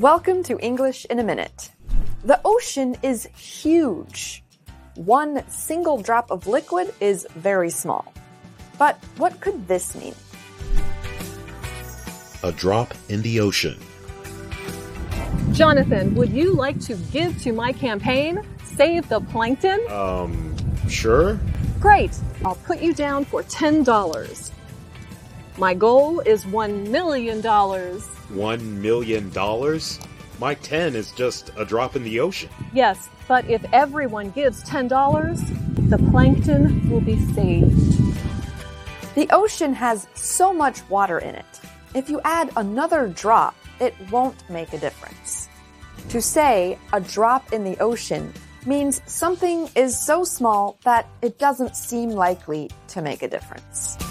Welcome to English in a Minute. The ocean is huge. One single drop of liquid is very small. But what could this mean? A drop in the ocean. Jonathan, would you like to give to my campaign, Save the Plankton? Sure. Great. I'll put you down for $10. My goal is $1 million. $1 million? My 10 is just a drop in the ocean. Yes, but if everyone gives $10, the plankton will be saved. The ocean has so much water in it. If you add another drop, it won't make a difference. To say a drop in the ocean means something is so small that it doesn't seem likely to make a difference.